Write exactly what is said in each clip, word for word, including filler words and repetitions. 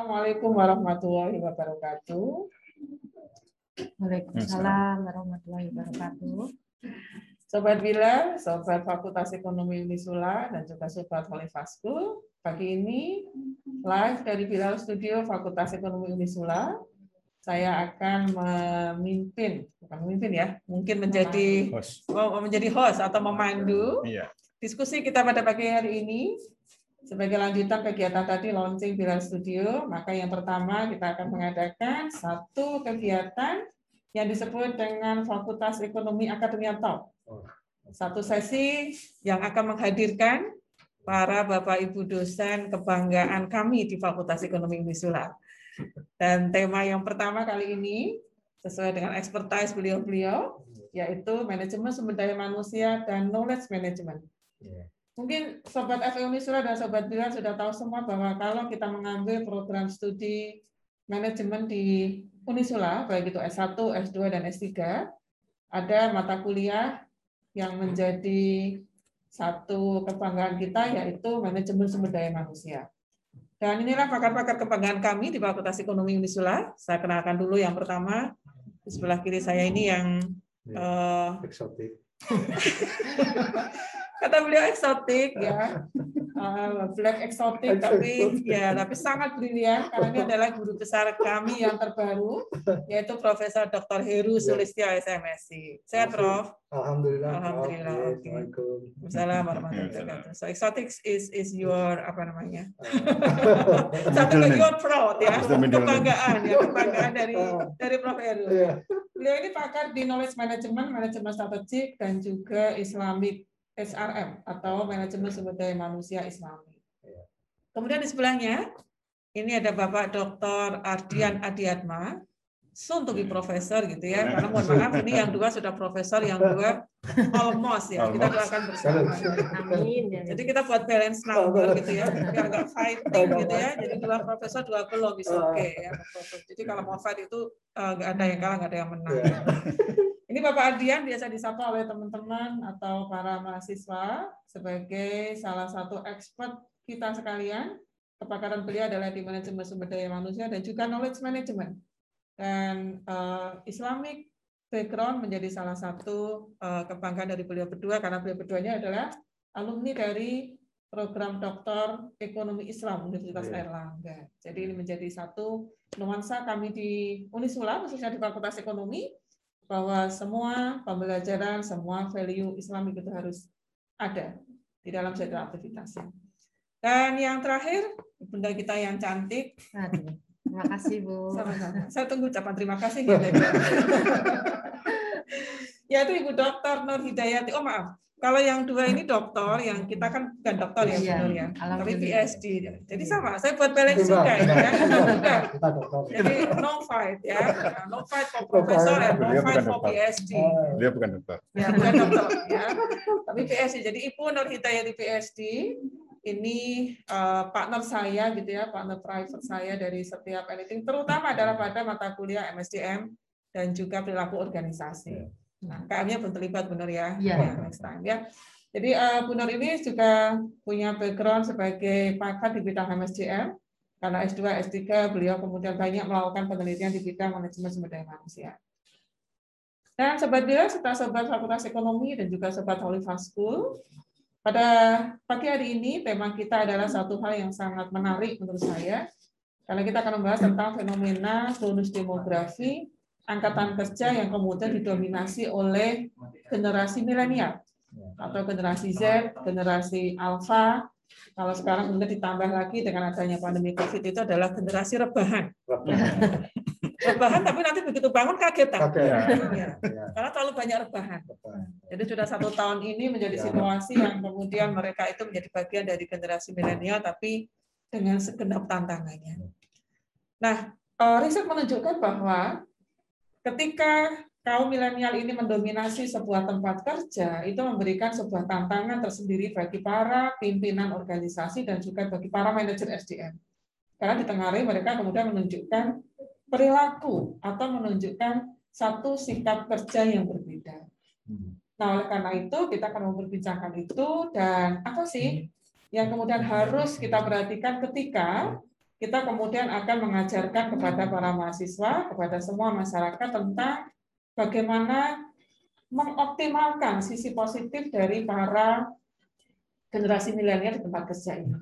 Assalamualaikum warahmatullahi wabarakatuh. Waalaikumsalam warahmatullahi wabarakatuh. Sobat Bilal, sobat Fakultas Ekonomi UNISULA dan juga sobat Holifaskul. Pagi ini live dari Bilal Studio Fakultas Ekonomi UNISULA. Saya akan memimpin, bukan memimpin ya, mungkin menjadi host, oh, menjadi host atau memandu iya. Diskusi kita pada pagi hari ini. Sebagai lanjutan kegiatan tadi launching Bilal Studio, maka yang pertama kita akan mengadakan satu kegiatan yang disebut dengan Fakultas Ekonomi Akademia Top. Satu sesi yang akan menghadirkan para Bapak Ibu dosen kebanggaan kami di Fakultas Ekonomi UNISULA. Dan tema yang pertama kali ini sesuai dengan expertise beliau-beliau, yaitu manajemen sumber daya manusia dan knowledge management. Mungkin Sobat F E UNISULA dan Sobat Bilal sudah tahu semua bahwa kalau kita mengambil program studi manajemen di UNISULA, baik itu S satu, S dua, dan S tiga, ada mata kuliah yang menjadi satu kebanggaan kita, yaitu manajemen sumber daya manusia. Dan inilah pakar-pakar kebanggaan kami di Fakultas Ekonomi UNISULA. Saya kenalkan dulu yang pertama, di sebelah kiri saya ini yang... Ya, uh, eksotik. Kata beliau eksotik ya, uh, black eksotik tapi ya tapi sangat brilian karena ini adalah guru besar kami yang terbaru yaitu Profesor Doktor Heru Sulistiyasa M Sc. Sehat Prof? Alhamdulillah. Alhamdulillah. Assalamualaikum. Waalaikumsalam warahmatullahi wabarakatuh. So exotic is is your apa namanya? Satu lagi your proud ya, kebanggaan ya, kebanggaan dari dari Prof Heru. Beliau ini pakar di knowledge management, manajemen strategik dan juga Islamic S R M atau manajemen sumber daya manusia Islami. Kemudian di sebelahnya ini ada Bapak Doktor Ardian Adhiatma, suntuki profesor gitu ya. Karena mohon maaf ini yang dua sudah profesor, yang dua almost ya. Kita doakan bersama. Amin. Jadi kita buat balance number gitu ya. Biar nggak fighting gitu ya. Jadi dua profesor, dua belum bisa oke okay, ya. Jadi kalau mau fight itu nggak uh, ada yang kalah, nggak ada yang menang. Ya. Ini Bapak Ardian biasa disapa oleh teman-teman atau para mahasiswa sebagai salah satu expert kita sekalian. Kepakaran beliau adalah di manajemen sumber daya manusia dan juga knowledge management. Dan uh, Islamic background menjadi salah satu uh, kebanggaan dari beliau berdua karena beliau berduanya adalah alumni dari program Doktor Ekonomi Islam Universitas yeah. Airlangga. Jadi ini menjadi satu nuansa kami di UNISULA khususnya di Fakultas Ekonomi bahwa semua pembelajaran, semua value Islam itu harus ada di dalam setiap aktivitasnya. Dan yang terakhir, bunda kita yang cantik. Aduh, terima kasih, Bu. Sama-sama. Saya tunggu ucapan terima kasih. Gitu, ya. Yaitu Ibu Doktor Nur Hidayati. Oh, maaf. Kalau yang dua ini doktor, yang kita kan bukan doktor ya, iya, benar ya. Tapi P H D. Jadi sama, saya buat balance juga ya. Kita jadi no fight ya. No fight for profesor and no fight for P H D. Dia bukan doktor. Ya, bukan doktor ya. Tapi P H D. Jadi Ibu Nur Hidayati P H D ini uh, partner saya gitu ya, partner private saya dari setiap anything, terutama adalah pada mata kuliah M S D M dan juga perilaku organisasi. Yeah. Nah, K M-nya pun terlibat benar ya, yeah. Next time ya. Jadi uh, Bu Nur ini juga punya background sebagai pakar di bidang M S D M, karena S dua, S tiga beliau kemudian banyak melakukan penelitian di bidang manajemen sumber daya manusia. Dan Sobat Bilal, serta Sobat Fakultas Ekonomi dan juga Sobat Holifaskul, pada pagi hari ini tema kita adalah satu hal yang sangat menarik menurut saya, karena kita akan membahas tentang fenomena bonus demografi angkatan kerja yang kemudian didominasi oleh generasi milenial atau generasi Z, generasi alfa. Kalau sekarang kemudian ditambah lagi dengan adanya pandemi COVID itu adalah generasi rebahan. rebahan. Rebahan tapi nanti begitu bangun kaget tak? Okay, ya. Ya. Ya. Karena terlalu banyak rebahan. Jadi sudah satu tahun ini menjadi situasi yang kemudian mereka itu menjadi bagian dari generasi milenial tapi dengan segenap tantangannya. Nah, riset menunjukkan bahwa ketika kaum milenial ini mendominasi sebuah tempat kerja, itu memberikan sebuah tantangan tersendiri bagi para pimpinan organisasi dan juga bagi para manajer S D M. Karena ditengarai mereka kemudian menunjukkan perilaku atau menunjukkan satu sikap kerja yang berbeda. Nah, oleh karena itu kita akan memperbincangkan itu dan apa sih yang kemudian harus kita perhatikan ketika kita kemudian akan mengajarkan kepada para mahasiswa, kepada semua masyarakat tentang bagaimana mengoptimalkan sisi positif dari para generasi milenial di tempat kerja ini.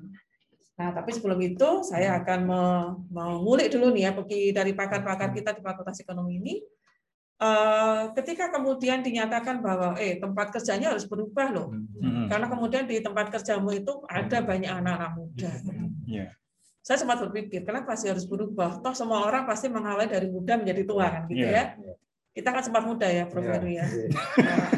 Nah, tapi sebelum itu saya akan mengulik dulu nih ya dari pakar-pakar kita di Fakultas Ekonomi ini. Ketika kemudian dinyatakan bahwa eh tempat kerjanya harus berubah loh, mm-hmm. karena kemudian di tempat kerjamu itu ada banyak anak-anak muda. Yeah. Saya sempat berpikir kenapa sih harus berubah? Toh semua orang pasti mengawali dari muda menjadi tua kan gitu yeah. ya. Kita kan sempat muda ya, Prof Heru ya.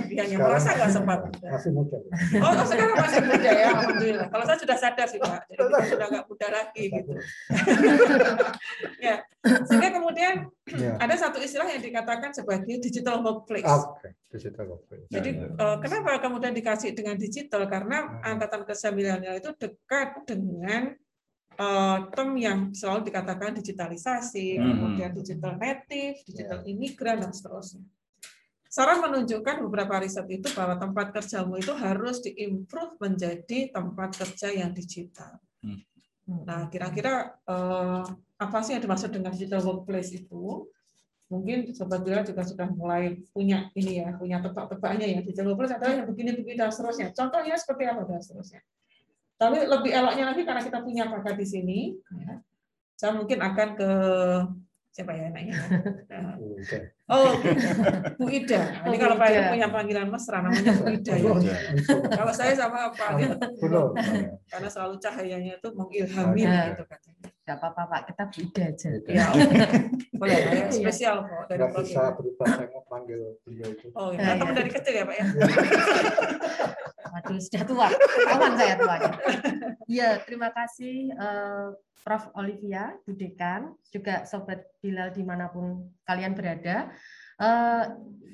Dia yang merasa nggak sempat muda. Masih muda. Oh, sekarang masih muda ya, alhamdulillah. Kalau saya sudah sadar sih Pak, jadi kita sudah nggak muda lagi gitu. ya, sehingga kemudian ya. Ada satu istilah yang dikatakan sebagai digital workplace. Okay. Digital workplace. Jadi ya, ya. Kenapa kemudian dikasih dengan digital? Karena ya. Angkatan kerja milenial itu dekat dengan Uh, term yang selalu dikatakan digitalisasi, hmm. kemudian digital native, digital yeah. imigran, dan seterusnya. Saran menunjukkan beberapa riset itu bahwa tempat kerjamu itu harus diimprove menjadi tempat kerja yang digital. Hmm. Nah, kira-kira uh, apa sih yang dimaksud dengan digital workplace itu? Mungkin Sobat Bilal juga sudah mulai punya ini ya, punya tebak-tebakannya ya. Digital workplace adalah yang begini-begini dan seterusnya. Contohnya seperti apa dan seterusnya. Tapi lebih eloknya lagi karena kita punya pakar di sini, ya. Saya mungkin akan ke siapa ya enaknya? Oh, Bu Ida. Jadi kalau Pak Ida punya panggilan mesra namanya Bu Ida ya. Kalau saya sama Pak Ida, karena selalu cahayanya itu mengilhami gitu katanya. Gak apa-apa Pak, kita Bu Ida aja. Ya, boleh ya, spesial kok dari Pak Ida. Bisa berubah, saya mau panggil beliau itu. Oh, ya, teman dari kecil ya Pak ya. Waduh, sudah tua. Kawan saya tuanya. Iya, terima kasih uh, Profesor Olivia, Bu Dekan, juga Sobat Bilal dimanapun kalian berada. Uh,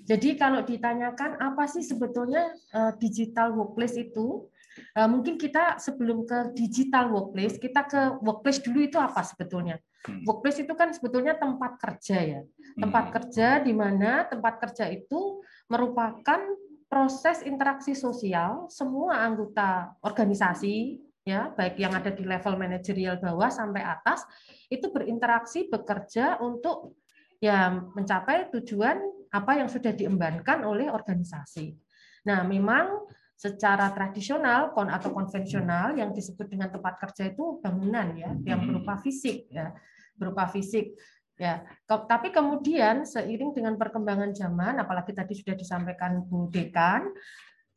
jadi kalau ditanyakan apa sih sebetulnya uh, digital workplace itu, uh, mungkin kita sebelum ke digital workplace, kita ke workplace dulu itu apa sebetulnya? Workplace itu kan sebetulnya tempat kerja ya. Tempat hmm. kerja di mana tempat kerja itu merupakan proses interaksi sosial semua anggota organisasi ya, baik yang ada di level manajerial bawah sampai atas itu berinteraksi bekerja untuk ya mencapai tujuan apa yang sudah diembankan oleh organisasi. Nah, memang secara tradisional kon atau konvensional yang disebut dengan tempat kerja itu bangunan ya, yang berupa fisik ya, berupa fisik. Ya, tapi kemudian seiring dengan perkembangan zaman, apalagi tadi sudah disampaikan Bu Dekan,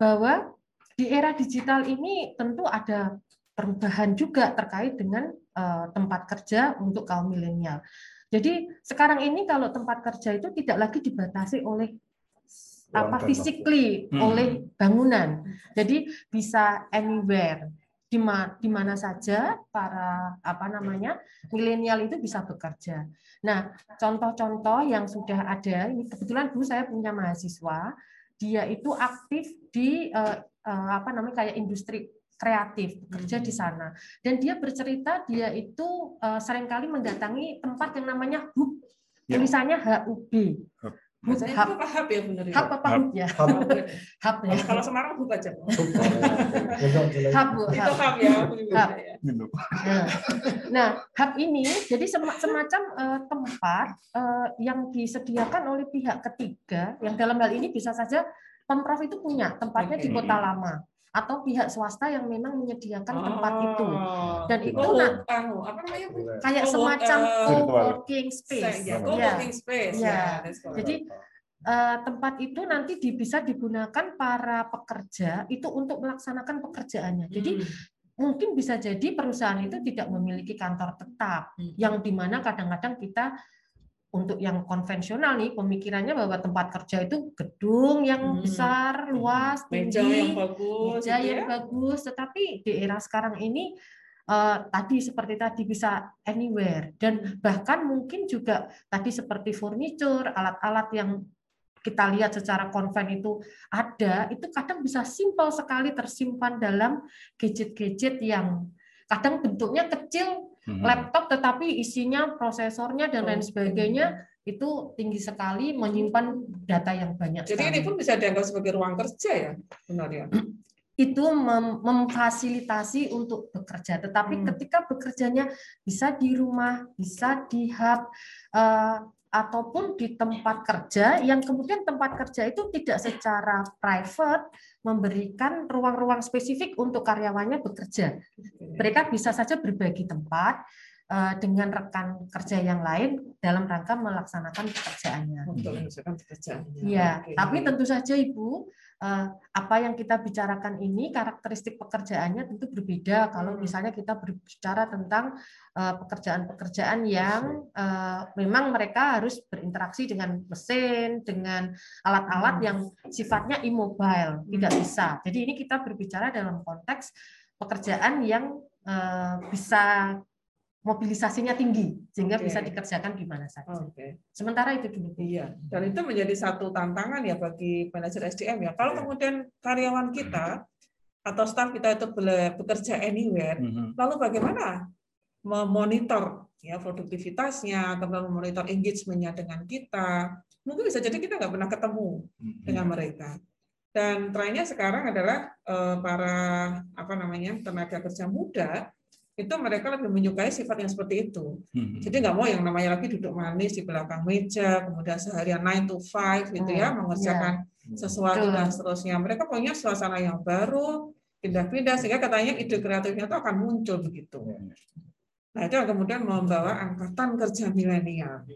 bahwa di era digital ini tentu ada perubahan juga terkait dengan uh, tempat kerja untuk kaum milenial. Jadi sekarang ini kalau tempat kerja itu tidak lagi dibatasi oleh apa physically, hmm. oleh bangunan. Jadi bisa anywhere. Di mana, di mana saja para apa namanya milenial itu bisa bekerja. Nah, contoh-contoh yang sudah ada ini kebetulan dulu saya punya mahasiswa, dia itu aktif di eh, apa namanya kayak industri kreatif, bekerja di sana. Dan dia bercerita dia itu eh, seringkali mendatangi tempat yang namanya hub, tulisannya H U B. Hub, hub, hub, hub ya benar ya. Hub apa hub ya? Hub, hub. Hub ya. Kalau Semarang hub aja. Hub, hub. Itu hub ya. Hub. Nah, nah, hub ini jadi semacam uh, tempat uh, yang disediakan oleh pihak ketiga yang dalam hal ini bisa saja Pemprov itu punya tempatnya di Kota Lama atau pihak swasta yang memang menyediakan oh, tempat itu dan itu oh, nah, oh, apa namanya kayak oh, semacam co-working uh, space, ya, co-working space. Ya. Ya. Ya. Jadi uh, tempat itu nanti di, bisa digunakan para pekerja itu untuk melaksanakan pekerjaannya. Jadi hmm. mungkin bisa jadi perusahaan itu tidak memiliki kantor tetap hmm. yang dimana kadang-kadang kita untuk yang konvensional nih pemikirannya bahwa tempat kerja itu gedung yang besar, hmm. luas, tinggi, meja yang bagus, meja gitu yang ya? bagus. Tetapi di era sekarang ini uh, tadi seperti tadi bisa anywhere dan bahkan mungkin juga tadi seperti furniture, alat-alat yang kita lihat secara konven itu ada, itu kadang bisa simpel sekali tersimpan dalam gadget-gadget yang kadang bentuknya kecil. Laptop tetapi isinya prosesornya dan lain sebagainya itu tinggi sekali menyimpan data yang banyak. Jadi sekali. Ini pun bisa dianggap sebagai ruang kerja ya, benar ya? itu mem memfasilitasi untuk bekerja. Tetapi hmm. ketika bekerjanya bisa di rumah, bisa di hub, uh, ataupun di tempat kerja, yang kemudian tempat kerja itu tidak secara private memberikan ruang-ruang spesifik untuk karyawannya bekerja. Mereka bisa saja berbagi tempat uh, dengan rekan kerja yang lain dalam rangka melaksanakan pekerjaannya. Untuk melaksanakan pekerjaannya. Ya, okay. Tapi tentu saja Ibu, uh, apa yang kita bicarakan ini karakteristik pekerjaannya tentu berbeda. Kalau misalnya kita berbicara tentang pekerjaan-pekerjaan yang uh, memang mereka harus berinteraksi dengan mesin, dengan alat-alat yang sifatnya immobile, tidak bisa. Jadi ini kita berbicara dalam konteks pekerjaan yang uh, bisa mobilisasinya tinggi, sehingga okay. bisa dikerjakan di mana saja. Okay. Sementara itu dulu. Iya. Dan itu menjadi satu tantangan ya bagi manajer S D M ya. Kalau yeah. kemudian karyawan kita atau staf kita itu bekerja anywhere, mm-hmm. lalu bagaimana memonitor ya produktivitasnya, kemudian memonitor engagement-nya dengan kita. Mungkin bisa jadi kita nggak pernah ketemu mm-hmm. dengan mereka. Dan trennya sekarang adalah eh, para apa namanya tenaga kerja muda itu mereka lebih menyukai sifat yang seperti itu. Mm-hmm. Jadi nggak mau yang namanya lagi duduk manis di belakang meja, kemudian seharian nine to five gitu oh, ya, mengerjakan yeah. sesuatu yeah. dan seterusnya. Mereka punya suasana yang baru, pindah-pindah sehingga katanya ide kreatifnya itu akan muncul begitu. Yeah. Nah, itu yang kemudian membawa angkatan kerja milenial.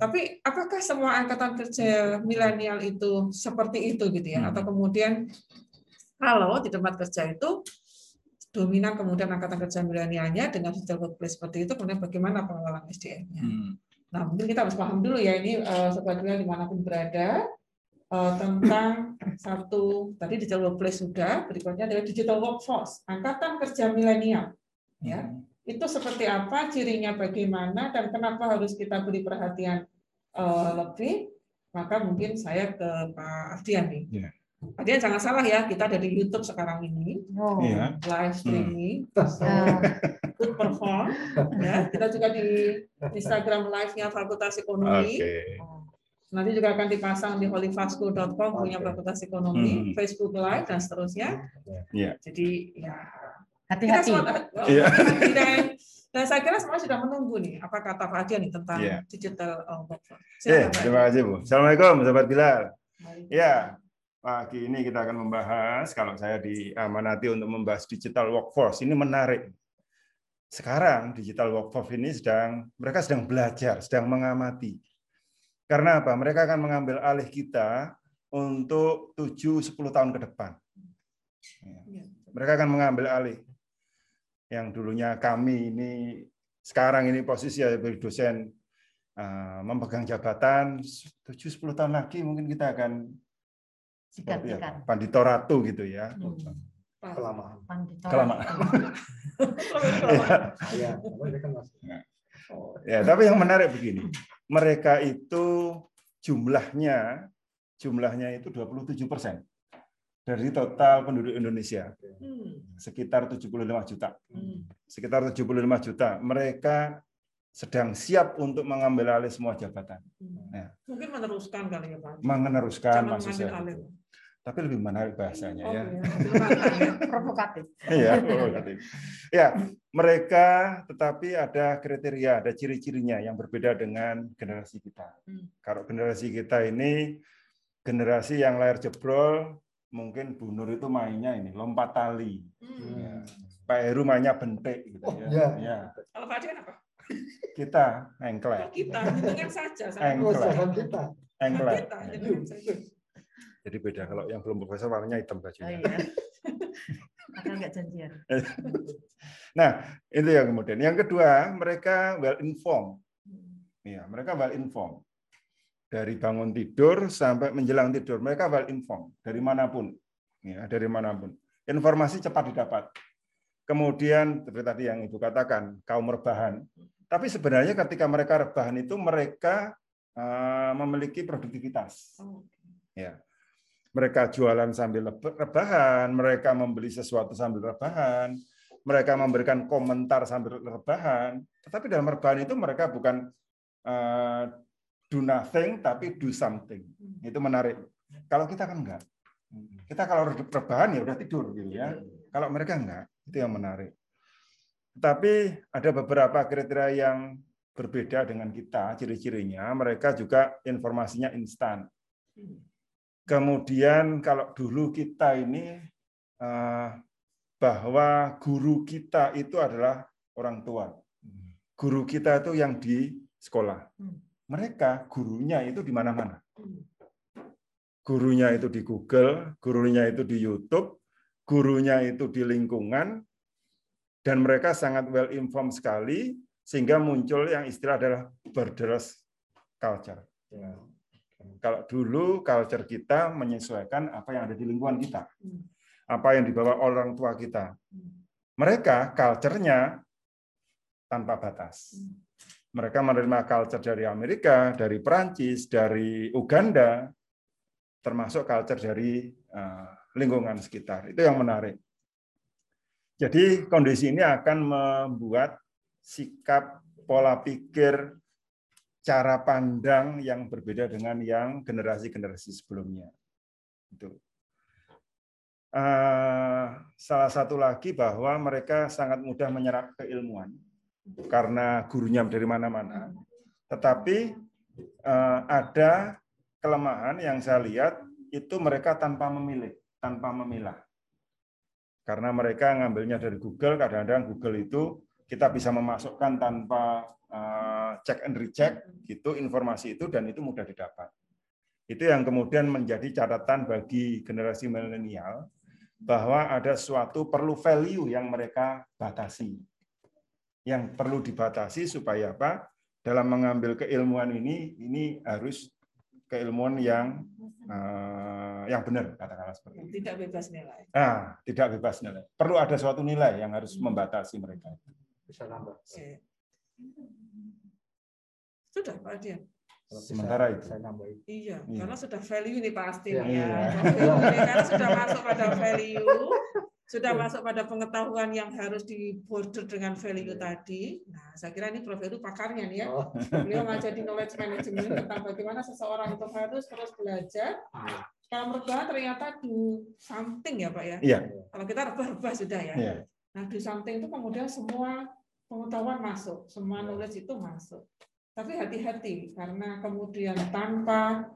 Tapi apakah semua angkatan kerja milenial itu seperti itu gitu ya? Atau kemudian kalau di tempat kerja itu dominan kemudian angkatan kerja milenialnya dengan digital workplace seperti itu, kemudian bagaimana pengelolaan S D M-nya? Hmm. Nah, mungkin kita harus paham dulu ya ini uh, sebetulnya dimanapun berada uh, tentang satu tadi digital workplace sudah, berikutnya adalah digital workforce, angkatan kerja milenial, ya. Hmm. Itu seperti apa, cirinya bagaimana, dan kenapa harus kita beri perhatian uh, lebih, maka mungkin saya ke Pak Ardian nih. Yeah. Ardian jangan salah ya, kita dari YouTube sekarang ini, oh. yeah. live streaming, hmm. terus uh, good perform, ya. Kita juga di Instagram live-nya Fakultas Ekonomi, okay. nanti juga akan dipasang di holifaskul dot com okay. punya Fakultas Ekonomi, hmm. Facebook Live, dan seterusnya. Yeah. Jadi ya... hati-hati. Kita yeah. dan, dan saya kira semua sudah menunggu nih apa kata Pak Ardian nih tentang yeah. digital workforce. Yeah, terima kasih Bu. Assalamualaikum sahabat Bilal. Ya, pagi ini kita akan membahas, kalau saya diamanati untuk membahas digital workforce, ini menarik. Sekarang digital workforce ini sedang mereka sedang belajar, sedang mengamati. Karena apa? Mereka akan mengambil alih kita untuk tujuh sampai sepuluh tahun ke depan. Mereka akan mengambil alih. Yang dulunya kami ini sekarang ini posisi sebagai dosen uh, memegang jabatan tujuh sampai sepuluh tahun lagi mungkin kita akan seperti ya, panditoratu gitu ya. Hmm. Kelamaan. Kelamaan. ya. ya, tapi yang menarik begini. Mereka itu jumlahnya jumlahnya itu dua puluh tujuh persen dari total penduduk Indonesia, sekitar tujuh puluh lima juta. Sekitar tujuh puluh lima juta, mereka sedang siap untuk mengambil alih semua jabatan. Ya. Mungkin meneruskan kali ya Pak. Meneruskan maksudnya. Tapi lebih menarik bahasanya oh, ya. ya. Provokatif. Iya, provokatif. Ya, mereka tetapi ada kriteria, ada ciri-cirinya yang berbeda dengan generasi kita. Kalau generasi kita ini generasi yang layar jebrol, mungkin Bu Nur itu mainnya ini lompat tali, hmm. ya. Pak Heru mainnya bentik gitu oh, ya. ya. Kalau Pak Ardian apa? Kita engklek. Kita hitungan saja. Engklek. Kita. Engklek. Jadi beda kalau yang belum profesor warnanya hitam bajunya. Oh, iya. Akan nggak janjian. Nah itu yang kemudian. Yang kedua mereka well informed. Ya mereka well informed. Dari bangun tidur sampai menjelang tidur mereka well informed dari manapun ya dari manapun informasi cepat didapat. Kemudian seperti tadi yang Ibu katakan kaum rebahan, tapi sebenarnya ketika mereka rebahan itu mereka uh, memiliki produktivitas ya, mereka jualan sambil rebahan, mereka membeli sesuatu sambil rebahan, mereka memberikan komentar sambil rebahan, tetapi dalam rebahan itu mereka bukan uh, do nothing, tapi do something. Itu menarik. Kalau kita kan enggak. Kita kalau rebahan ya udah tidur gitu ya. Kalau mereka enggak, itu yang menarik. Tetapi ada beberapa kriteria yang berbeda dengan kita, ciri-cirinya. Mereka juga informasinya instan. Kemudian kalau dulu kita ini bahwa guru kita itu adalah orang tua. Guru kita itu yang di sekolah. Mereka gurunya itu di mana-mana. Gurunya itu di Google, gurunya itu di YouTube, gurunya itu di lingkungan, dan mereka sangat well informed sekali, sehingga muncul yang istilah adalah borderless culture. Ya. Kalau dulu culture kita menyesuaikan apa yang ada di lingkungan kita, apa yang dibawa orang tua kita. Mereka culture-nya tanpa batas. Mereka menerima culture dari Amerika, dari Perancis, dari Uganda, termasuk culture dari lingkungan sekitar. Itu yang menarik. Jadi kondisi ini akan membuat sikap, pola pikir, cara pandang yang berbeda dengan yang generasi-generasi sebelumnya. Itu. Salah satu lagi bahwa mereka sangat mudah menyerap keilmuan karena gurunya dari mana-mana. Tetapi ada kelemahan yang saya lihat itu mereka tanpa memilih, tanpa memilah. Karena mereka ngambilnya dari Google, kadang-kadang Google itu kita bisa memasukkan tanpa check and recheck gitu informasi itu, dan itu mudah didapat. Itu yang kemudian menjadi catatan bagi generasi milenial bahwa ada suatu perlu value yang mereka batasi. Yang perlu dibatasi supaya apa? Dalam mengambil keilmuan ini ini harus keilmuan yang uh, yang benar, katakanlah seperti itu. Tidak bebas nilai. Ah, tidak bebas nilai. Perlu ada suatu nilai yang harus membatasi mereka. Bisa nambah. Oke. Sudah, Pak Ardian. Sementara itu. Iya, iya, karena sudah value ini pastinya. Iya. Karena sudah masuk pada value, sudah masuk pada pengetahuan yang harus diborder dengan value tadi. Nah, saya kira ini Profesor itu pakarnya nih ya. Oh. Beliau ngajar di knowledge management tentang bagaimana seseorang itu harus terus belajar. Kalau merebah ternyata do something ya Pak ya. Yeah. Kalau kita rebah-rebah sudah ya. Yeah. Nah, do something itu kemudian semua pengetahuan masuk, semua knowledge itu masuk. Tapi hati-hati karena kemudian tanpa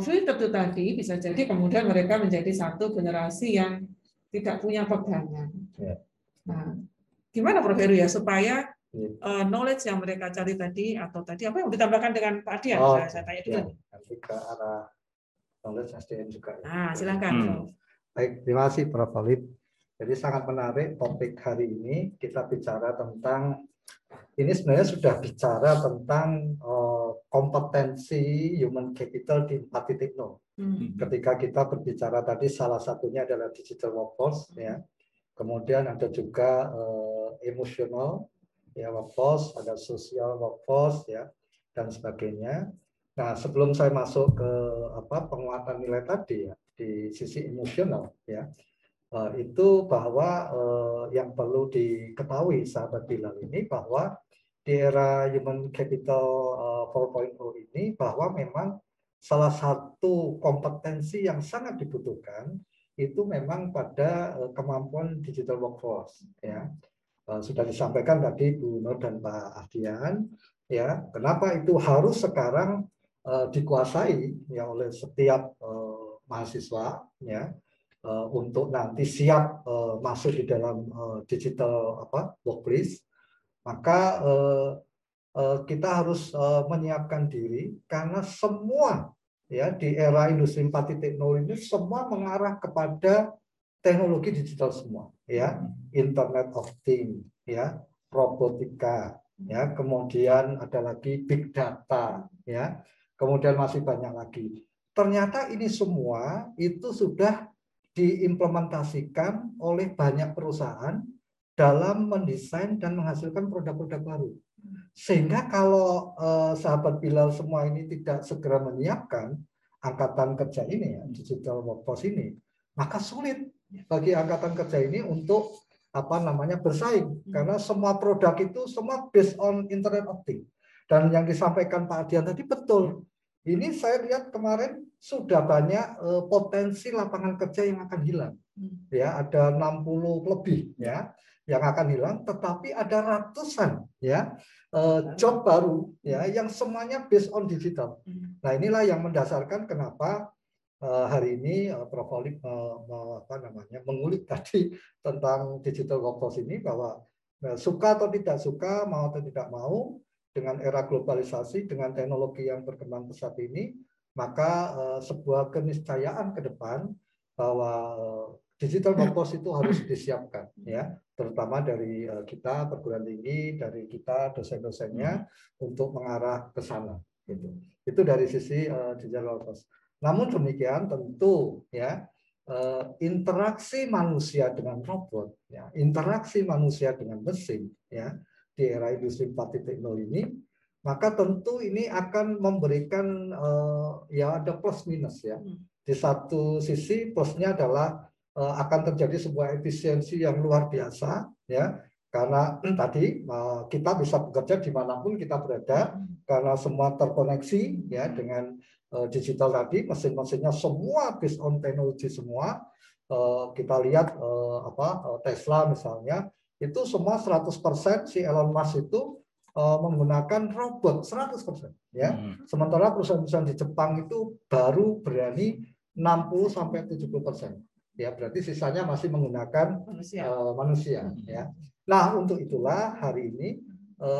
filter itu tadi bisa jadi kemudian mereka menjadi satu generasi yang tidak punya pegangan. Nah, gimana Prof Heru ya supaya uh, knowledge yang mereka cari tadi atau tadi apa yang ditambahkan dengan Pak Ardian? Oh, saya, saya tanya dulu. Nanti ke arah knowledge S D M juga. Nah, silakan. Hmm. Baik, terima kasih Prof Halid. Jadi sangat menarik topik hari ini, kita bicara tentang ini sebenarnya sudah bicara tentang uh, kompetensi human capital di empat titik nol. Mm-hmm. Ketika kita berbicara tadi salah satunya adalah digital workforce, ya. Kemudian ada juga uh, emotional ya, workforce, ada social workforce, ya, dan sebagainya. Nah, sebelum saya masuk ke apa penguatan nilai tadi ya di sisi emosional, ya. Uh, itu bahwa uh, yang perlu diketahui sahabat Bilal ini bahwa di era Human Capital uh, empat titik nol ini bahwa memang salah satu kompetensi yang sangat dibutuhkan itu memang pada uh, kemampuan digital workforce ya. Uh, sudah disampaikan tadi Bu Nur dan Pak Ardian ya, kenapa itu harus sekarang uh, dikuasai ya oleh setiap uh, mahasiswa ya. Uh, untuk nanti siap uh, masuk di dalam uh, digital apa workplace, maka uh, uh, kita harus uh, menyiapkan diri karena semua ya di era industri empat titik nol ini semua mengarah kepada teknologi digital semua ya, Internet of Things ya, robotika ya, kemudian ada lagi big data ya, kemudian masih banyak lagi. Ternyata ini semua itu sudah diimplementasikan oleh banyak perusahaan dalam mendesain dan menghasilkan produk-produk baru. Sehingga kalau eh, sahabat Bilal semua ini tidak segera menyiapkan angkatan kerja ini, ya, digital workforce ini, maka sulit bagi angkatan kerja ini untuk apa namanya bersaing. Karena semua produk itu semua based on Internet of Things. Dan yang disampaikan Pak Ardian tadi betul. Ini saya lihat kemarin sudah banyak eh, potensi lapangan kerja yang akan hilang. Ya, ada enam puluh lebih ya yang akan hilang, tetapi ada ratusan ya eh, job baru ya yang semuanya based on digital. Nah, inilah yang mendasarkan kenapa eh, hari ini eh, Prof Holif eh, apa namanya mengulik tadi tentang digital workforce ini, bahwa nah, suka atau tidak suka, mau atau tidak mau, dengan era globalisasi, dengan teknologi yang berkembang pesat ini, maka eh, sebuah keniscayaan ke depan bahwa eh, digital workforce itu harus disiapkan, ya, terutama dari eh, kita perguruan tinggi, dari kita dosen-dosennya untuk mengarah ke sana. Gitu. Itu dari sisi eh, digital workforce. Namun demikian, tentu ya. Interaksi manusia dengan robot, ya, interaksi manusia dengan mesin, ya, di era industri empat titik nol ini, maka tentu ini akan memberikan uh, ya ada plus minus ya. Di satu sisi plusnya adalah uh, akan terjadi sebuah efisiensi yang luar biasa, ya, karena tadi uh, kita bisa bekerja dimanapun kita berada karena semua terkoneksi ya dengan digital tadi, mesin-mesinnya semua based on teknologi semua. Kita lihat apa Tesla misalnya, itu semua seratus persen si Elon Musk itu menggunakan robot seratus persen ya. Sementara perusahaan-perusahaan di Jepang itu baru berani enam puluh sampai tujuh puluh persen. Ya, berarti sisanya masih menggunakan manusia, manusia ya. Nah, untuk itulah hari ini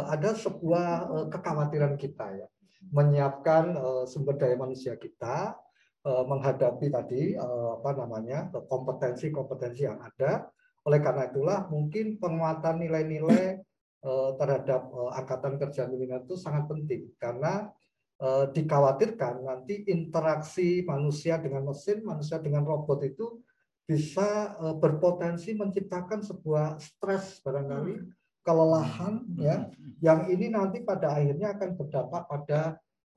ada sebuah kekhawatiran kita ya. Menyiapkan uh, sumber daya manusia kita uh, menghadapi tadi uh, apa namanya kompetensi-kompetensi yang ada. Oleh karena itulah mungkin penguatan nilai-nilai uh, terhadap uh, angkatan kerja milenial itu sangat penting, karena uh, dikhawatirkan nanti interaksi manusia dengan mesin, manusia dengan robot itu bisa uh, berpotensi menciptakan sebuah stres barangkali, hmm. kelelahan ya, yang ini nanti pada akhirnya akan berdampak pada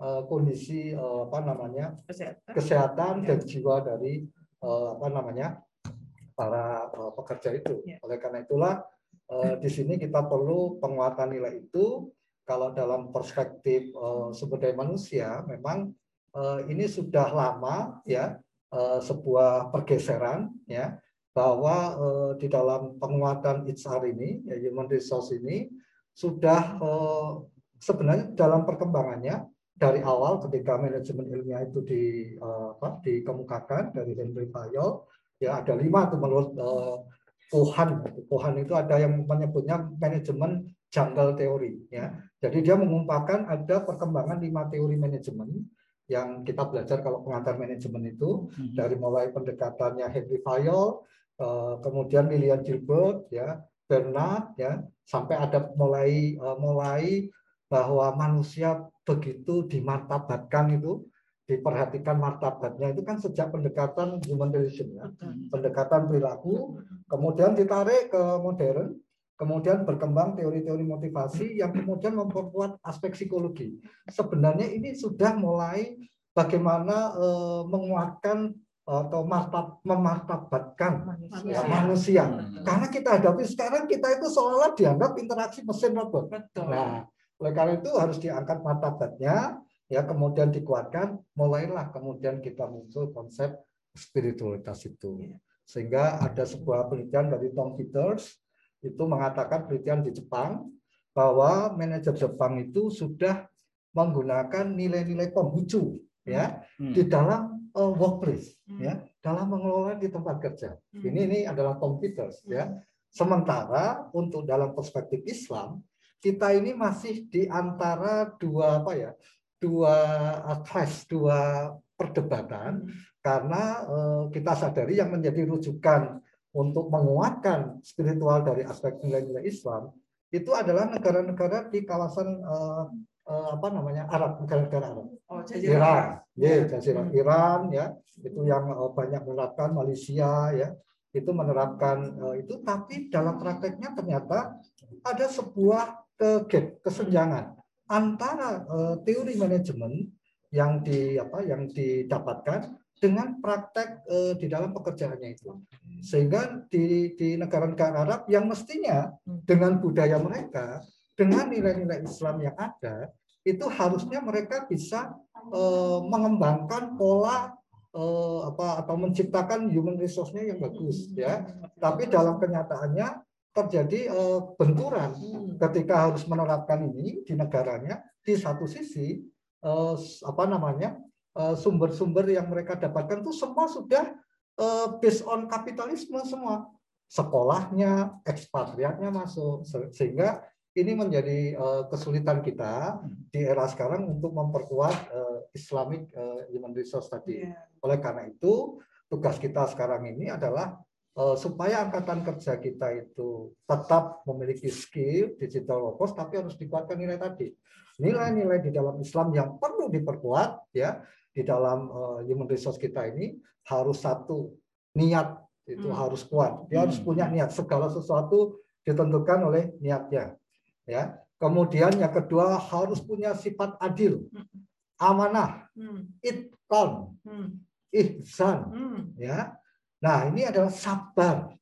uh, kondisi uh, apa namanya kesehatan, kesehatan ya. Dan jiwa dari uh, apa namanya para uh, pekerja itu ya. Oleh karena itulah uh, di sini kita perlu penguatan nilai itu. Kalau dalam perspektif uh, sumber daya manusia, memang uh, ini sudah lama ya uh, sebuah pergeseran ya, bahwa eh, di dalam penguatan H R ini, ya, human resource ini, sudah eh, sebenarnya dalam perkembangannya dari awal ketika manajemen ilmiah itu di, eh, apa, dikemukakan dari Henri Fayol, ya ada lima itu menurut eh, Cohen. Cohen itu ada yang menyebutnya manajemen jungle teori. Ya. Jadi dia mengumpulkan ada perkembangan lima teori manajemen yang kita belajar kalau pengantar manajemen itu, hmm. dari mulai pendekatannya Henri Fayol, kemudian Lillian Gilbreth, ya, Barnard, ya, sampai ada mulai mulai bahwa manusia begitu dimartabatkan itu, diperhatikan martabatnya itu kan sejak pendekatan human relation, ya, hmm. pendekatan perilaku, kemudian ditarik ke modern, kemudian berkembang teori-teori motivasi yang kemudian memperkuat aspek psikologi. Sebenarnya ini sudah mulai bagaimana eh, menguatkan atau martab, memartabatkan manusia. Ya, manusia. Hmm. Karena kita hadapi sekarang, kita itu seolah dianggap interaksi mesin robot. Betul. Nah, oleh karena itu harus diangkat martabatnya, ya, kemudian dikuatkan, mulailah kemudian kita muncul konsep spiritualitas itu. Sehingga ada sebuah penelitian dari Tom Peters, itu mengatakan, penelitian di Jepang, bahwa manajer Jepang itu sudah menggunakan nilai-nilai Konghucu ya hmm. di dalam uh, workplace hmm. ya, dalam mengelola di tempat kerja. Hmm. Ini ini adalah Tom Peters hmm. ya. Sementara untuk dalam perspektif Islam, kita ini masih di antara dua apa ya? dua clash, dua perdebatan, hmm. karena uh, kita sadari yang menjadi rujukan untuk menguatkan spiritual dari aspek nilai-nilai Islam itu adalah negara-negara di kawasan eh, eh, apa namanya Arab, negara-negara Arab, oh, Iran, ya, Jazirah Iran ya, itu yang eh, banyak menerapkan, Malaysia ya, itu menerapkan eh, itu, tapi dalam prakteknya ternyata ada sebuah kegap, kesenjangan antara eh, teori manajemen yang di apa yang didapatkan dengan praktek eh, di dalam pekerjaannya itu. Sehingga di, di negara-negara Arab yang mestinya dengan budaya mereka, dengan nilai-nilai Islam yang ada, itu harusnya mereka bisa eh, mengembangkan pola eh, apa atau menciptakan human resource-nya yang bagus ya. Tapi dalam kenyataannya terjadi eh, benturan ketika harus menerapkan ini di negaranya. Di satu sisi eh, apa namanya eh, sumber-sumber yang mereka dapatkan itu semua sudah eh, based on kapitalisme semua. Sekolahnya, ekspatriatnya masuk, sehingga ini menjadi uh, kesulitan kita di era sekarang untuk memperkuat uh, Islamic uh, human resource tadi. Yeah. Oleh karena itu, tugas kita sekarang ini adalah uh, supaya angkatan kerja kita itu tetap memiliki skill digital low cost, tapi harus dikuatkan nilai tadi. Nilai-nilai di dalam Islam yang perlu diperkuat ya di dalam uh, human resource kita ini harus satu, niat itu hmm. harus kuat. Dia hmm. harus punya niat. Segala sesuatu ditentukan oleh niatnya. Ya. Kemudian yang kedua harus punya sifat adil, amanah, hmm. itqan, hmm. ihsan. Hmm. Ya. Nah ini adalah sabar.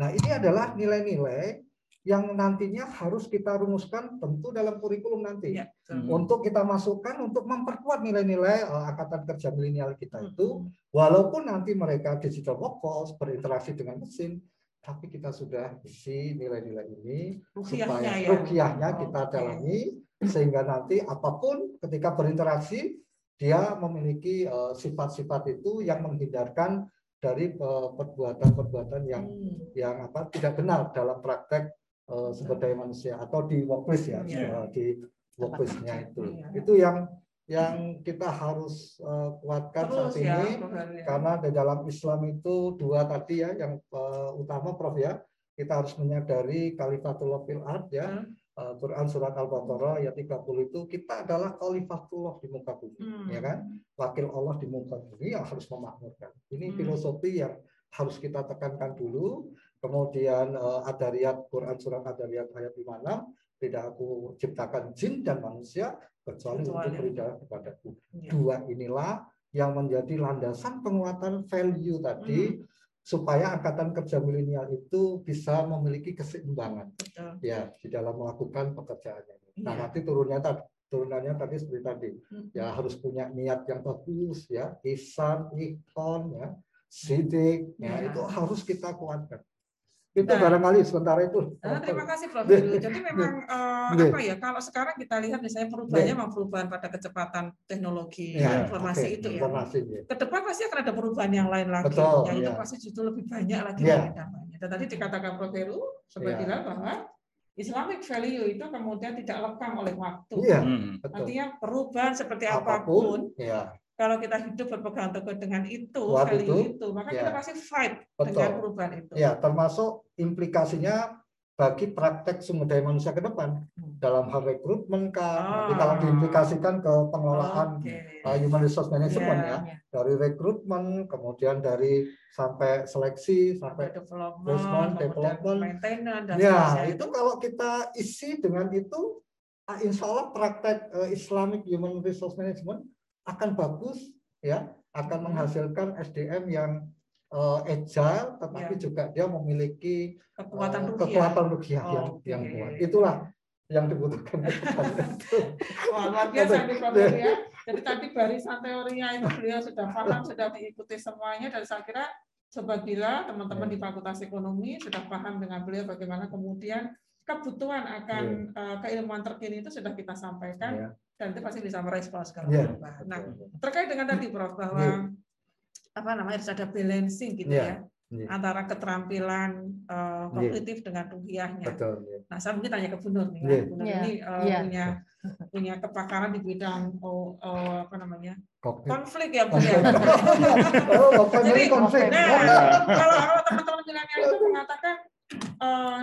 Nah ini adalah nilai-nilai yang nantinya harus kita rumuskan tentu dalam kurikulum nanti ya. hmm. untuk kita masukkan untuk memperkuat nilai-nilai angkatan kerja milenial kita itu, walaupun nanti mereka digital workforce berinteraksi dengan mesin, tapi kita sudah isi nilai-nilai ini rukiahnya, supaya ya. rukiahnya kita dalami okay. sehingga nanti apapun ketika berinteraksi dia memiliki sifat-sifat uh, itu yang menghindarkan dari uh, perbuatan-perbuatan yang hmm. yang apa tidak benar dalam praktek sumber daya manusia atau di workplace ya yeah. di workplace-nya itu yeah. itu yang yang kita harus uh, kuatkan terus saat ya, ini ya. Karena di dalam Islam itu dua tadi ya yang uh, utama Prof ya, kita harus menyadari khalifatullah fil ard ya. hmm. uh, Quran surat Al-Baqarah ayat tiga puluh itu kita adalah khalifatullah di muka bumi hmm. ya kan, wakil Allah di muka bumi yang harus memakmurkan. Ini hmm. filosofi yang harus kita tekankan dulu. Kemudian uh, Adhariyat, Quran Surah Adhariyat ayat lima puluh enam, tidak aku ciptakan jin dan manusia kecuali untuk beribadah kepadaku. Ya. Dua inilah yang menjadi landasan penguatan value tadi, hmm. supaya angkatan kerja milenial itu bisa memiliki keseimbangan. Betul. Ya di dalam melakukan pekerjaannya. Nah ya. nanti turunnya tadi, turunannya tadi seperti tadi, hmm. ya harus punya niat yang bagus ya, ihsan, ikon ya, sidik ya. ya itu harus kita kuatkan. Itu nah, barangkali sementara itu. Nah, terima kasih Prof Heru. Jadi memang uh, apa ya, kalau sekarang kita lihat misalnya perubahannya memang perubahan pada kecepatan teknologi ya, informasi okay. itu ya. Ke depan pasti akan ada perubahan yang lain lagi. Betul, ya, ya. Itu pasti justru lebih banyak lagi ya. Namanya. Dan tadi dikatakan Prof Heru seperti ya. bahwa Islamic value itu kemudian tidak lekang oleh waktu. Ya, hmm. Artinya perubahan seperti apapun. apapun ya. Kalau kita hidup berpegang teguh dengan itu, kali itu, itu maka ya. kita pasti fight Betul. dengan perubahan itu. Ya, termasuk implikasinya bagi praktek sumber daya manusia ke depan hmm. dalam hal rekrutmen kan. Oh. Nanti kalau diimplikasikan ke pengelolaan okay. uh, human resource management yeah. ya, dari rekrutmen, kemudian dari sampai seleksi sampai development, development, development. maintenance dan ya, itu, itu kalau kita isi dengan itu, insya Allah praktek uh, Islamic human resource management akan bagus ya, akan menghasilkan S D M yang uh, agile, tetapi ya. juga dia memiliki kekuatan uh, kekuatan rukiah yang, oh, yang okay. kuat. Itulah yang dibutuhkan. Wah, luar biasa nih Prof ya. Jadi tadi barisan teorinya itu beliau sudah paham, sudah diikuti semuanya, dan saya kira Sobat Bila, teman-teman ya. di Fakultas Ekonomi sudah paham dengan beliau bagaimana kemudian kebutuhan akan ya. uh, keilmuan terkini itu sudah kita sampaikan. Ya. Dan itu pasti bisa merespon segala yeah. perubahan. Nah, terkait dengan tadi Prof bahwa yeah. apa namanya harus ada balancing gitu yeah. ya yeah. antara keterampilan uh, kognitif yeah. dengan ruhiyahnya. Yeah. Nah, saya mungkin tanya ke Bu Nur nih. Yeah. Bu Nur yeah. ini uh, yeah. punya punya kepakaran di bidang oh, oh, apa namanya konflik ya Bu ya. Oh, jadi konflik. Nah, kalau kalau teman-teman milenial itu mengatakan uh,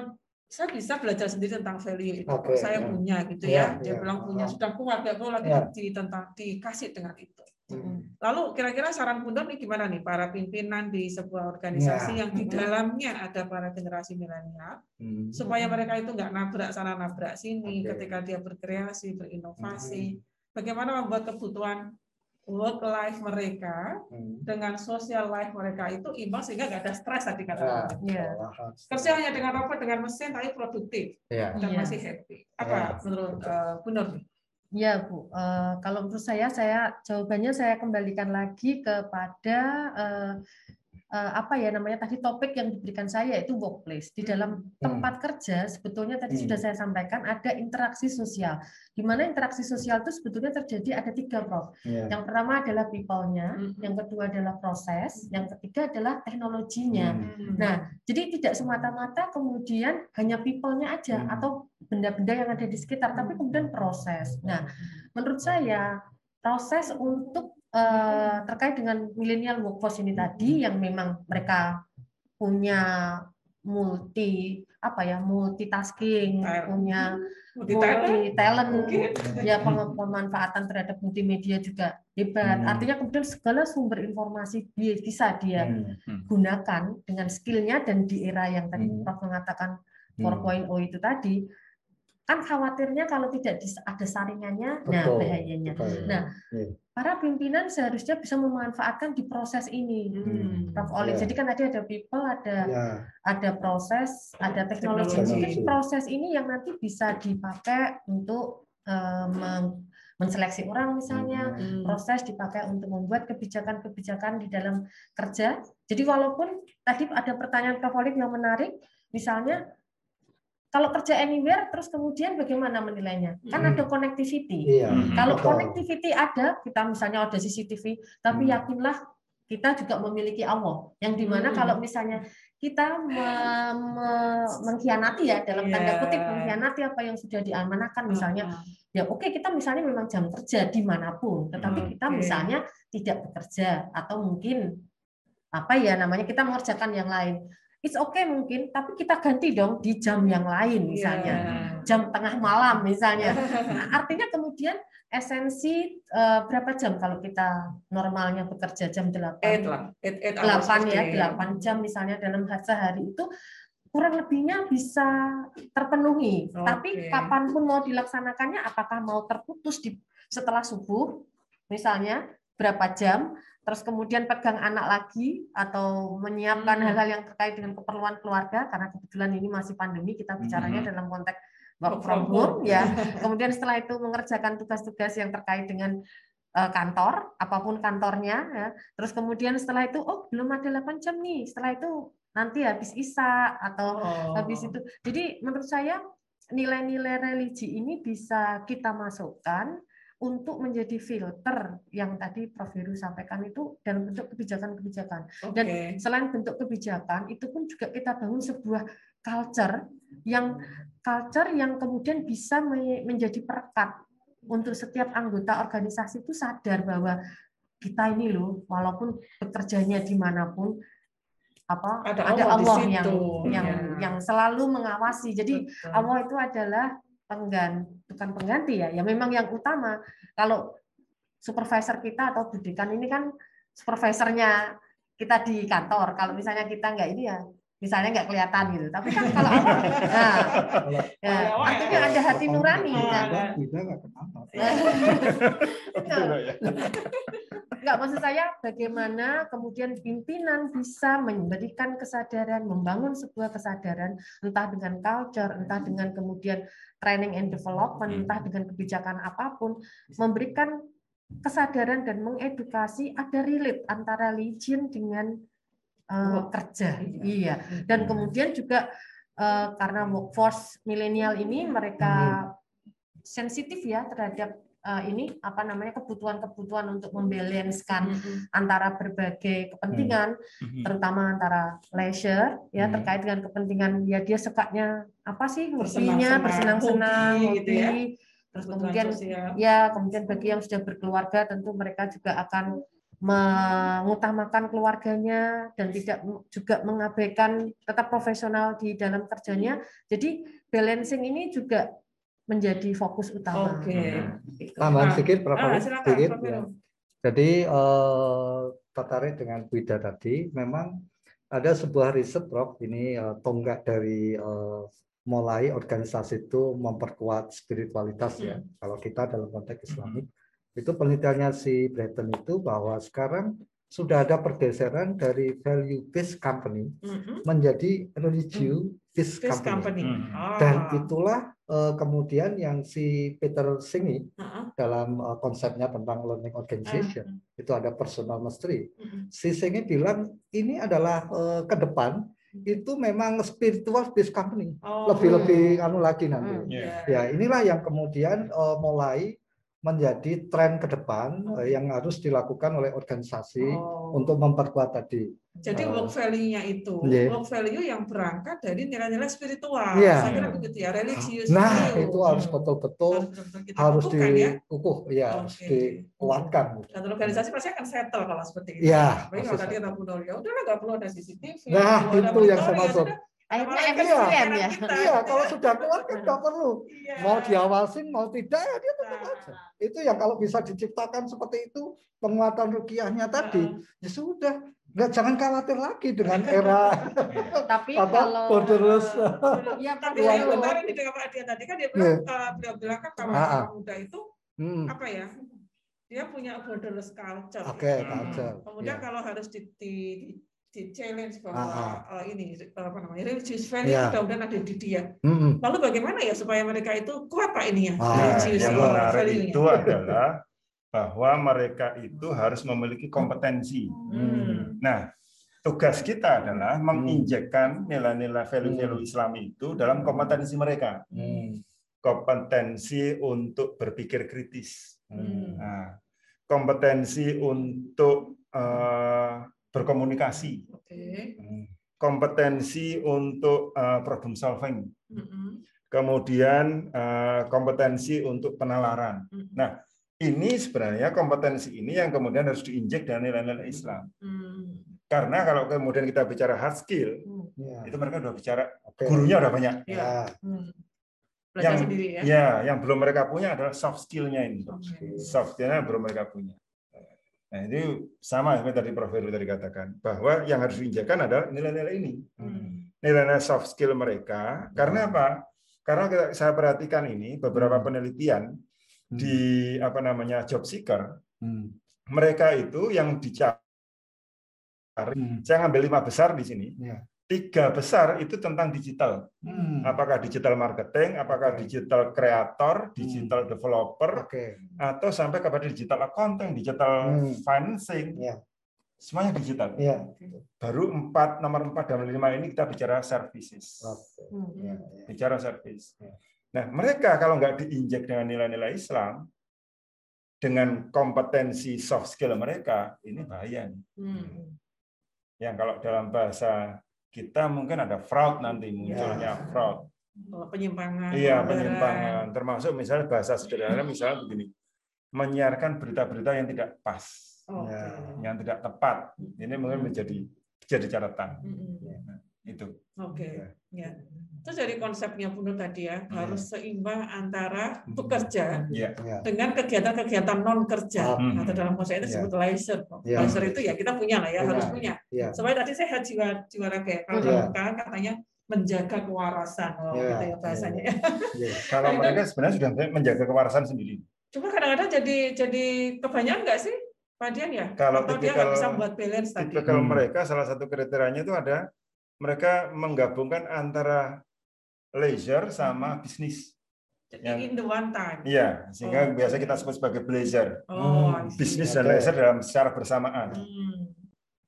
saya bisa belajar sendiri tentang value itu, okay, saya yeah. punya gitu yeah, ya. Dia yeah. bilang punya, sudah kuat, gak perlu lagi yeah. di, tentang, dikasih dengan itu. Mm. Lalu kira-kira saran Bunda nih gimana nih para pimpinan di sebuah organisasi yeah. yang di dalamnya ada para generasi milenial, mm. supaya mereka itu nggak nabrak sana nabrak sini okay. ketika dia berkreasi, berinovasi, mm. bagaimana membuat kebutuhan work life mereka hmm. dengan social life mereka itu imbang sehingga nggak ada stres tadi kata. Ya. Kerja hanya dengan robot, dengan mesin, tapi produktif ya. dan ya. masih happy. Apa ya. menurut uh, Bu Nur? Ya, Bu. Uh, kalau menurut saya, saya jawabannya saya kembalikan lagi kepada uh, uh, apa ya namanya tadi topik yang diberikan saya itu workplace. Di dalam hmm. tempat kerja sebetulnya tadi hmm. sudah saya sampaikan ada interaksi sosial. Di mana interaksi sosial itu sebetulnya terjadi ada tiga, Prof. Yeah. Yang pertama adalah people-nya, hmm. yang kedua adalah proses, yang ketiga adalah teknologinya. Hmm. Nah, jadi tidak semata-mata kemudian hanya people-nya aja hmm. atau benda-benda yang ada di sekitar, tapi kemudian proses. Nah, menurut saya proses untuk eh, terkait dengan millennial workforce ini tadi yang memang mereka punya multi apa ya multitasking, punya multi talent, okay. ya pemanfaatan terhadap multimedia juga hebat. Hmm. Artinya kemudian segala sumber informasi bisa dia hmm. gunakan dengan skillnya dan di era yang tadi hmm. Prof mengatakan empat titik nol itu tadi. Kan khawatirnya kalau tidak ada saringannya, betul, nah bahayanya. Betul. Nah, yeah. para pimpinan seharusnya bisa memanfaatkan di proses ini, hmm. Prof Oli. Yeah. Jadi kan tadi ada people, ada yeah. ada proses, ada teknologi. Mungkin proses ini yang nanti bisa dipakai untuk um, menseleksi orang misalnya, hmm. proses dipakai untuk membuat kebijakan-kebijakan di dalam kerja. Jadi walaupun tadi ada pertanyaan Prof Oli yang menarik, misalnya kalau kerja anywhere, terus kemudian bagaimana menilainya? Kan hmm. ada connectivity. Iya, kalau betul. Connectivity ada, kita misalnya ada C C T V, tapi hmm. yakinlah kita juga memiliki Allah, yang dimana hmm. kalau misalnya kita me- me- mengkhianati ya dalam tanda yeah. kutip mengkhianati apa yang sudah diamanahkan misalnya, uh-huh. ya oke okay, kita misalnya memang jam kerja dimanapun, tetapi okay. kita misalnya tidak bekerja atau mungkin apa ya namanya kita mengerjakan yang lain. It's okay mungkin, tapi kita ganti dong di jam yang lain misalnya, yeah. jam tengah malam misalnya. Nah, artinya kemudian esensi uh, berapa jam kalau kita normalnya bekerja jam delapan, eight, eight, eight delapan ya, delapan jam misalnya dalam sehari itu kurang lebihnya bisa terpenuhi. Okay. Tapi kapanpun mau dilaksanakannya, apakah mau terputus di setelah subuh misalnya berapa jam? Terus kemudian pegang anak lagi atau menyiapkan hal-hal yang terkait dengan keperluan keluarga karena kebetulan ini masih pandemi kita bicaranya mm-hmm. dalam konteks work from home ya. Kemudian setelah itu mengerjakan tugas-tugas yang terkait dengan uh, kantor apapun kantornya ya. Terus kemudian setelah itu oh belum ada delapan jam nih. Setelah itu nanti habis isya atau oh. habis itu. Jadi menurut saya nilai-nilai religi ini bisa kita masukkan untuk menjadi filter yang tadi Prof Heru sampaikan itu dalam bentuk kebijakan-kebijakan. Okay. Dan selain bentuk kebijakan, itu pun juga kita bangun sebuah culture yang culture yang kemudian bisa menjadi perekat untuk setiap anggota organisasi itu sadar bahwa kita ini loh, walaupun bekerjanya dimanapun, apa ada, ada Allah, Allah yang yang, yeah. yang selalu mengawasi. Jadi betul. Allah itu adalah pengganti, bukan pengganti ya, ya memang yang utama. Kalau supervisor kita atau bidikan ini kan supervisornya kita di kantor. Kalau misalnya kita nggak ini ya, misalnya nggak kelihatan gitu. Tapi kan kalau Allah, nah, ya, artinya ada hati nurani. Nah, nggak maksud saya bagaimana kemudian pimpinan bisa memberikan kesadaran, membangun sebuah kesadaran entah dengan culture, entah dengan kemudian training and development, entah dengan kebijakan apapun, memberikan kesadaran dan mengedukasi ada relate antara religion dengan uh, kerja. Iya. Dan kemudian juga uh, karena workforce milenial ini mereka sensitif ya terhadap Uh, ini apa namanya kebutuhan-kebutuhan untuk membalanskan mm-hmm. antara berbagai kepentingan, mm-hmm. terutama antara leisure ya mm-hmm. terkait dengan kepentingan ya dia sukanya apa sih hobinya bersenang-senang, hobi, gitu ya. Terus kebutuhan kemudian sosial. Ya kemudian bagi yang sudah berkeluarga tentu mereka juga akan mengutamakan keluarganya dan tidak juga mengabaikan tetap profesional di dalam kerjanya. Mm-hmm. Jadi balancing ini juga menjadi fokus utama. Okay. Tambahan sedikit, Prof. Ah, sedikit. Ya. Jadi eh, tertarik dengan Bu Ida tadi, memang ada sebuah riset, Prof. Ini eh, tonggak dari eh, mulai organisasi itu memperkuat spiritualitas ya. Hmm. Kalau kita dalam konteks Islamik, hmm. itu penelitiannya si Breten itu bahwa sekarang sudah ada pergeseran dari value-based company mm-hmm. menjadi religious-based mm-hmm. company. company. Mm-hmm. Dan itulah uh, kemudian yang si Peter Senge uh-huh. dalam uh, konsepnya tentang learning organization, uh-huh. itu ada personal mastery. Uh-huh. Si Senge bilang ini adalah uh, ke depan itu memang spiritual based company, oh, lebih-lebih yeah. anu lagi nanti. Yeah. Ya, inilah yang kemudian uh, mulai menjadi tren ke depan oh. uh, yang harus dilakukan oleh organisasi oh. untuk memperkuat tadi. Jadi uh, work value-nya itu, yeah. work value yang berangkat dari nilai-nilai spiritual, yeah. saya kira begitu ya, religius. Nah, value. Itu harus betul-betul hmm. harus diukuh, ya, harus dikuatkan. Dan organisasi pasti akan settle kalau seperti itu. Ya, tapi kalau tadi ada budol, ya udahlah nggak perlu ada C C T V. Nah, itu yang saya maksud. Akhirnya yang iya, ya. Kita, iya, gitu. Kalau sudah keluar kan nggak perlu. Iya. Mau diawasin, mau tidak ya dia tetap nah. aja. Itu yang kalau bisa diciptakan seperti itu penguatan rukiahnya tadi, nah. ya sudah. Nggak, jangan khawatir lagi dengan era. Tapi kalau borderless. Ya, tapi yang kemarin itu Pak Ardian tadi kan dia bilang, yeah. beliau bilang kan kalau nah. muda itu hmm. apa ya? Dia punya borderless culture. Oke, okay, gitu. Culture. Kemudian yeah. kalau harus di, di di challenge bahwa uh, ini apa namanya religious value yeah. mudah-mudahan ada di dia. Mm-hmm. Lalu bagaimana ya supaya mereka itu kuat Pak ininya? Ah, yang menarik itu adalah bahwa mereka itu harus memiliki kompetensi. Hmm. Nah, tugas kita adalah menginjekkan nilai-nilai value-value Islam itu dalam kompetensi mereka. Hmm. Kompetensi untuk berpikir kritis. Hmm. Nah, kompetensi untuk uh, berkomunikasi, okay. kompetensi untuk uh, problem solving, mm-hmm. kemudian uh, kompetensi untuk penalaran. Mm-hmm. Nah, ini sebenarnya kompetensi ini yang kemudian harus diinjek dengan nilai-nilai Islam. Mm-hmm. Karena kalau kemudian kita bicara hard skill, mm-hmm. itu mereka sudah bicara, okay. gurunya sudah banyak. Yeah. Mm-hmm. Yang, sendiri, ya? Ya, yang belum mereka punya adalah soft skill-nya ini. Okay. Soft skill-nya belum mereka punya. Nah, itu sama seperti tadi Profesor Heru tadi katakan bahwa yang harus diinjakan adalah nilai-nilai ini, hmm. nilai-nilai soft skill mereka. Karena apa? Karena saya perhatikan ini beberapa penelitian hmm. di apa namanya job seeker, hmm. mereka itu yang dicari. Hmm. Saya ngambil lima besar di sini. Ya. Tiga besar itu tentang digital. Hmm. Apakah digital marketing, apakah digital creator, digital hmm. developer, okay. atau sampai kepada digital accounting, digital hmm. financing. Yeah. Semuanya digital. Yeah. Baru empat, nomor empat dan lima ini kita bicara services. Okay. Yeah, yeah. Bicara service. Yeah. Nah, mereka kalau nggak diinjek dengan nilai-nilai Islam, dengan kompetensi soft skill mereka, ini bahaya. Hmm. Yang kalau dalam bahasa kita mungkin ada fraud nanti munculnya ya. fraud penyimpangan iya penyimpangan termasuk misalnya bahasa sederhana misalnya begini menyiarkan berita-berita yang tidak pas oh, ya. yang tidak tepat ini mungkin menjadi jadi catatan hmm. itu oke okay. ya. Itu dari konsepnya Bunuh tadi ya hmm. harus seimbang antara bekerja yeah. dengan kegiatan-kegiatan non kerja hmm. atau dalam konsep itu disebut yeah. leisure yeah. leisure itu ya kita punya lah ya yeah. harus punya yeah. supaya tadi saya jiwa jiwa raga kalau yeah. bukan katanya menjaga kewarasan oh, yeah. gitu ya bahasanya yeah. Yeah. kalau mereka sebenarnya sudah menjaga kewarasan sendiri cuma kadang-kadang jadi jadi kebanyakan nggak sih Pak Dian ya kalau dia nggak bisa buat balance tadi kalau mereka salah satu kriterianya itu ada mereka menggabungkan antara leisure sama bisnis. Yang in the one time. Iya, sehingga oh. biasa kita sebut sebagai leisure. Oh, bisnis dan leisure dalam secara bersamaan. Hmm.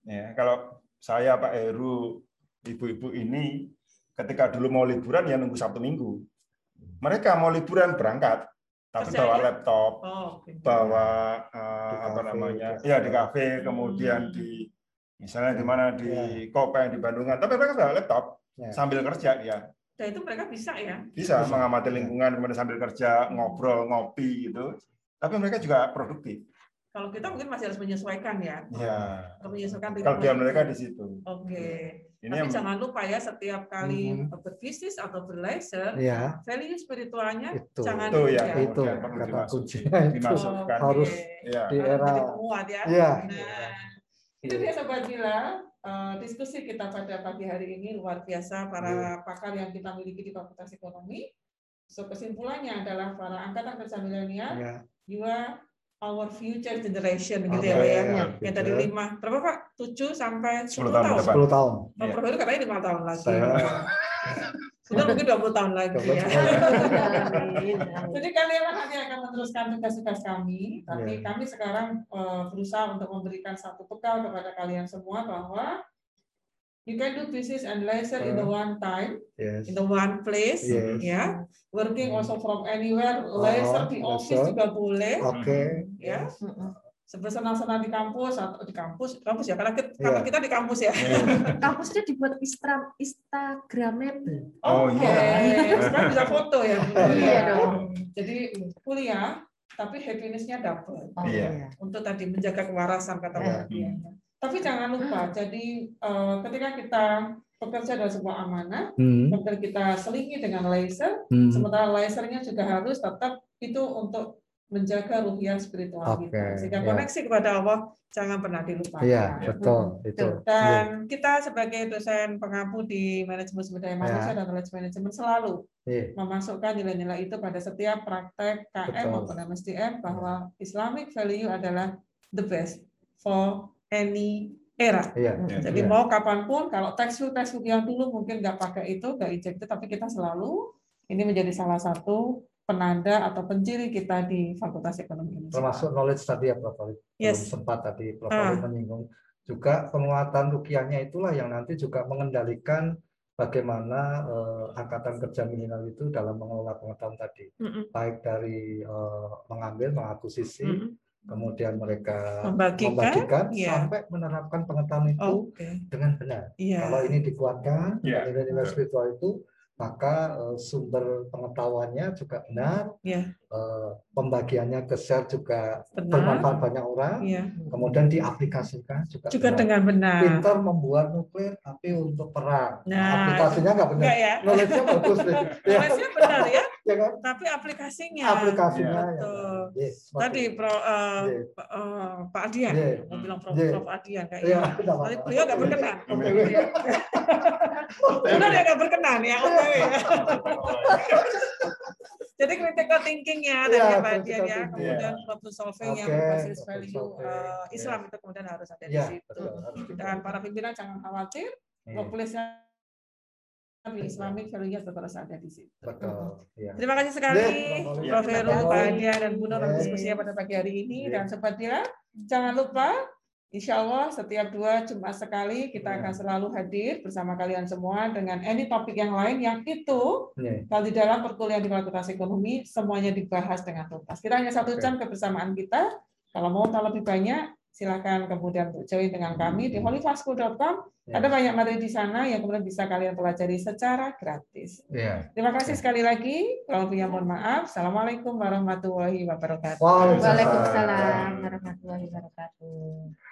Ya, kalau saya Pak Heru, ibu-ibu ini ketika dulu mau liburan ya nunggu Sabtu Minggu. Mereka mau liburan berangkat, tapi Percaya? bawa laptop, oh, okay. bawa uh, apa kafe, namanya? Iya di kafe, kemudian hmm. di misalnya di mana di yeah. Kopeng di Bandungan, tapi mereka sudah laptop yeah. sambil kerja ya. Dan itu mereka bisa ya? Bisa, bisa. Mengamati lingkungan kemudian sambil kerja ngobrol ngopi gitu. Tapi mereka juga produktif. Kalau kita mungkin masih harus menyesuaikan ya. Yeah. Menyesuaikan kalau dia mereka di situ. Oke. Okay. Ini tapi yang... jangan lupa ya setiap kali mm-hmm. berbisnis atau berleisure, yeah. value spiritualnya itu. jangan itu ya, itu ya. Kata kuncinya dimasukkan. Okay. Harus ya. di era. Muat, ya. Yeah. Nah. Itu dia Sobat Gila, uh, diskusi kita pada pagi hari ini luar biasa para pakar yang kita miliki di Fakultas Ekonomi. So kesimpulannya adalah para angkatan kerja milenial, yeah. you are our future generation gitu ya, ya. Yang tadi lima, berapa Pak? tujuh sampai sepuluh tahun. sepuluh tahun. Pak Heru katanya lima tahun lagi. Saya... Sudah mungkin dua puluh tahun lagi ya. Jadi kalian nanti akan meneruskan tugas-tugas kami, tapi yeah. kami sekarang uh, berusaha untuk memberikan satu bekal kepada kalian semua bahwa you can do thesis and lecture in the one time, yes. in the one place, yes. ya. Working also from anywhere, lecture oh, di office juga boleh, okay. ya. Yes. Sebersenang-senang di kampus atau di kampus, kampus ya karena kita, yeah. kita di kampus ya. Yeah. Kampusnya dibuat Instagramable. Oh iya. Okay. Yeah. Sekarang bisa foto ya. Iya dong. Jadi kuliah, tapi happiness-nya dapat. Oh, yeah. Untuk tadi menjaga kewarasan kata Mbak Dian. Tapi jangan lupa, jadi uh, ketika kita bekerja dalam sebuah amanah, hmm. kemudian kita selingi dengan laser, hmm. sementara lasernya juga harus tetap itu untuk menjaga ruhiyah spiritual okay. kita. Sehingga yeah. koneksi kepada Allah jangan pernah dilupakan. Iya, yeah, betul. Itu. Dan yeah. kita sebagai dosen pengampu di manajemen sumber daya manusia yeah. dan knowledge management selalu yeah. memasukkan nilai-nilai itu pada setiap praktek K M maupun M S D M bahwa Islamic value adalah the best for any era. Yeah, yeah, Jadi yeah. mau kapanpun, kalau textbook textbook yang dulu mungkin nggak pakai itu, nggak injected, tapi kita selalu ini menjadi salah satu penanda atau penciri kita di Fakultas Ekonomi. Termasuk knowledge tadi ya Prof Yes. Sempat tadi Prof ah. menyinggung juga penguatan rukiahnya itulah yang nanti juga mengendalikan bagaimana eh, angkatan kerja milenial itu dalam mengelola pengetahuan tadi, mm-mm. baik dari eh, mengambil, mengakuisisi. Mm-mm. Kemudian mereka membagikan, membagikan yeah. sampai menerapkan pengetahuan itu okay. dengan benar. Yeah. Kalau ini dikuatkan, yeah. nilai-nilai spiritual itu, maka uh, sumber pengetahuannya juga benar, yeah. uh, pembagiannya ke share juga bermanfaat banyak orang, yeah. kemudian diaplikasikan juga, juga benar. Dengan benar. Pinter membuat nuklir, tapi untuk perang. Nah, aplikasinya nggak benar. Ya. Knowledge-nya bagus. Knowledge-nya benar ya. Ya kan? Tapi aplikasinya, aplikasinya ya, ya. Yes, tadi Pro, uh, yes. uh, Pak Ardian, yes. mau bilang Prof yes. Ardian kayaknya, tapi yes. beliau nggak berkenan, benar ya nggak berkenan ya, oke ya. Jadi critical thinking-nya dari ya, Pak Ardian ya, kemudian yeah. problem solving okay. yang berbasis value uh, Islam yeah. itu kemudian harus ada yeah. di situ. Betul. Dan para pimpinan jangan khawatir, populisnya. Yeah. Kami Islamic value tetap harus ada di situ. Betul. Ya. Terima kasih sekali ya, Prof Heru, Pak Ardian dan Bu Nur atas diskusinya pada pagi hari ini ya. Dan sepertinya jangan lupa Insya Allah setiap dua Jumat sekali kita ya. Akan selalu hadir bersama kalian semua dengan any topik yang lain yang itu ya. Kalau di dalam perkuliahan di Fakultas Ekonomi semuanya dibahas dengan tuntas. Kita hanya satu jam kebersamaan kita. Kalau mau tahu lebih banyak silakan kemudian join dengan kami di holifaskul dot com. Ya. Ada banyak materi di sana yang kemudian bisa kalian pelajari secara gratis. Ya. Terima kasih ya. Sekali lagi. Kalau punya mohon maaf. Assalamualaikum warahmatullahi wabarakatuh. Waalaikumsalam warahmatullahi wabarakatuh.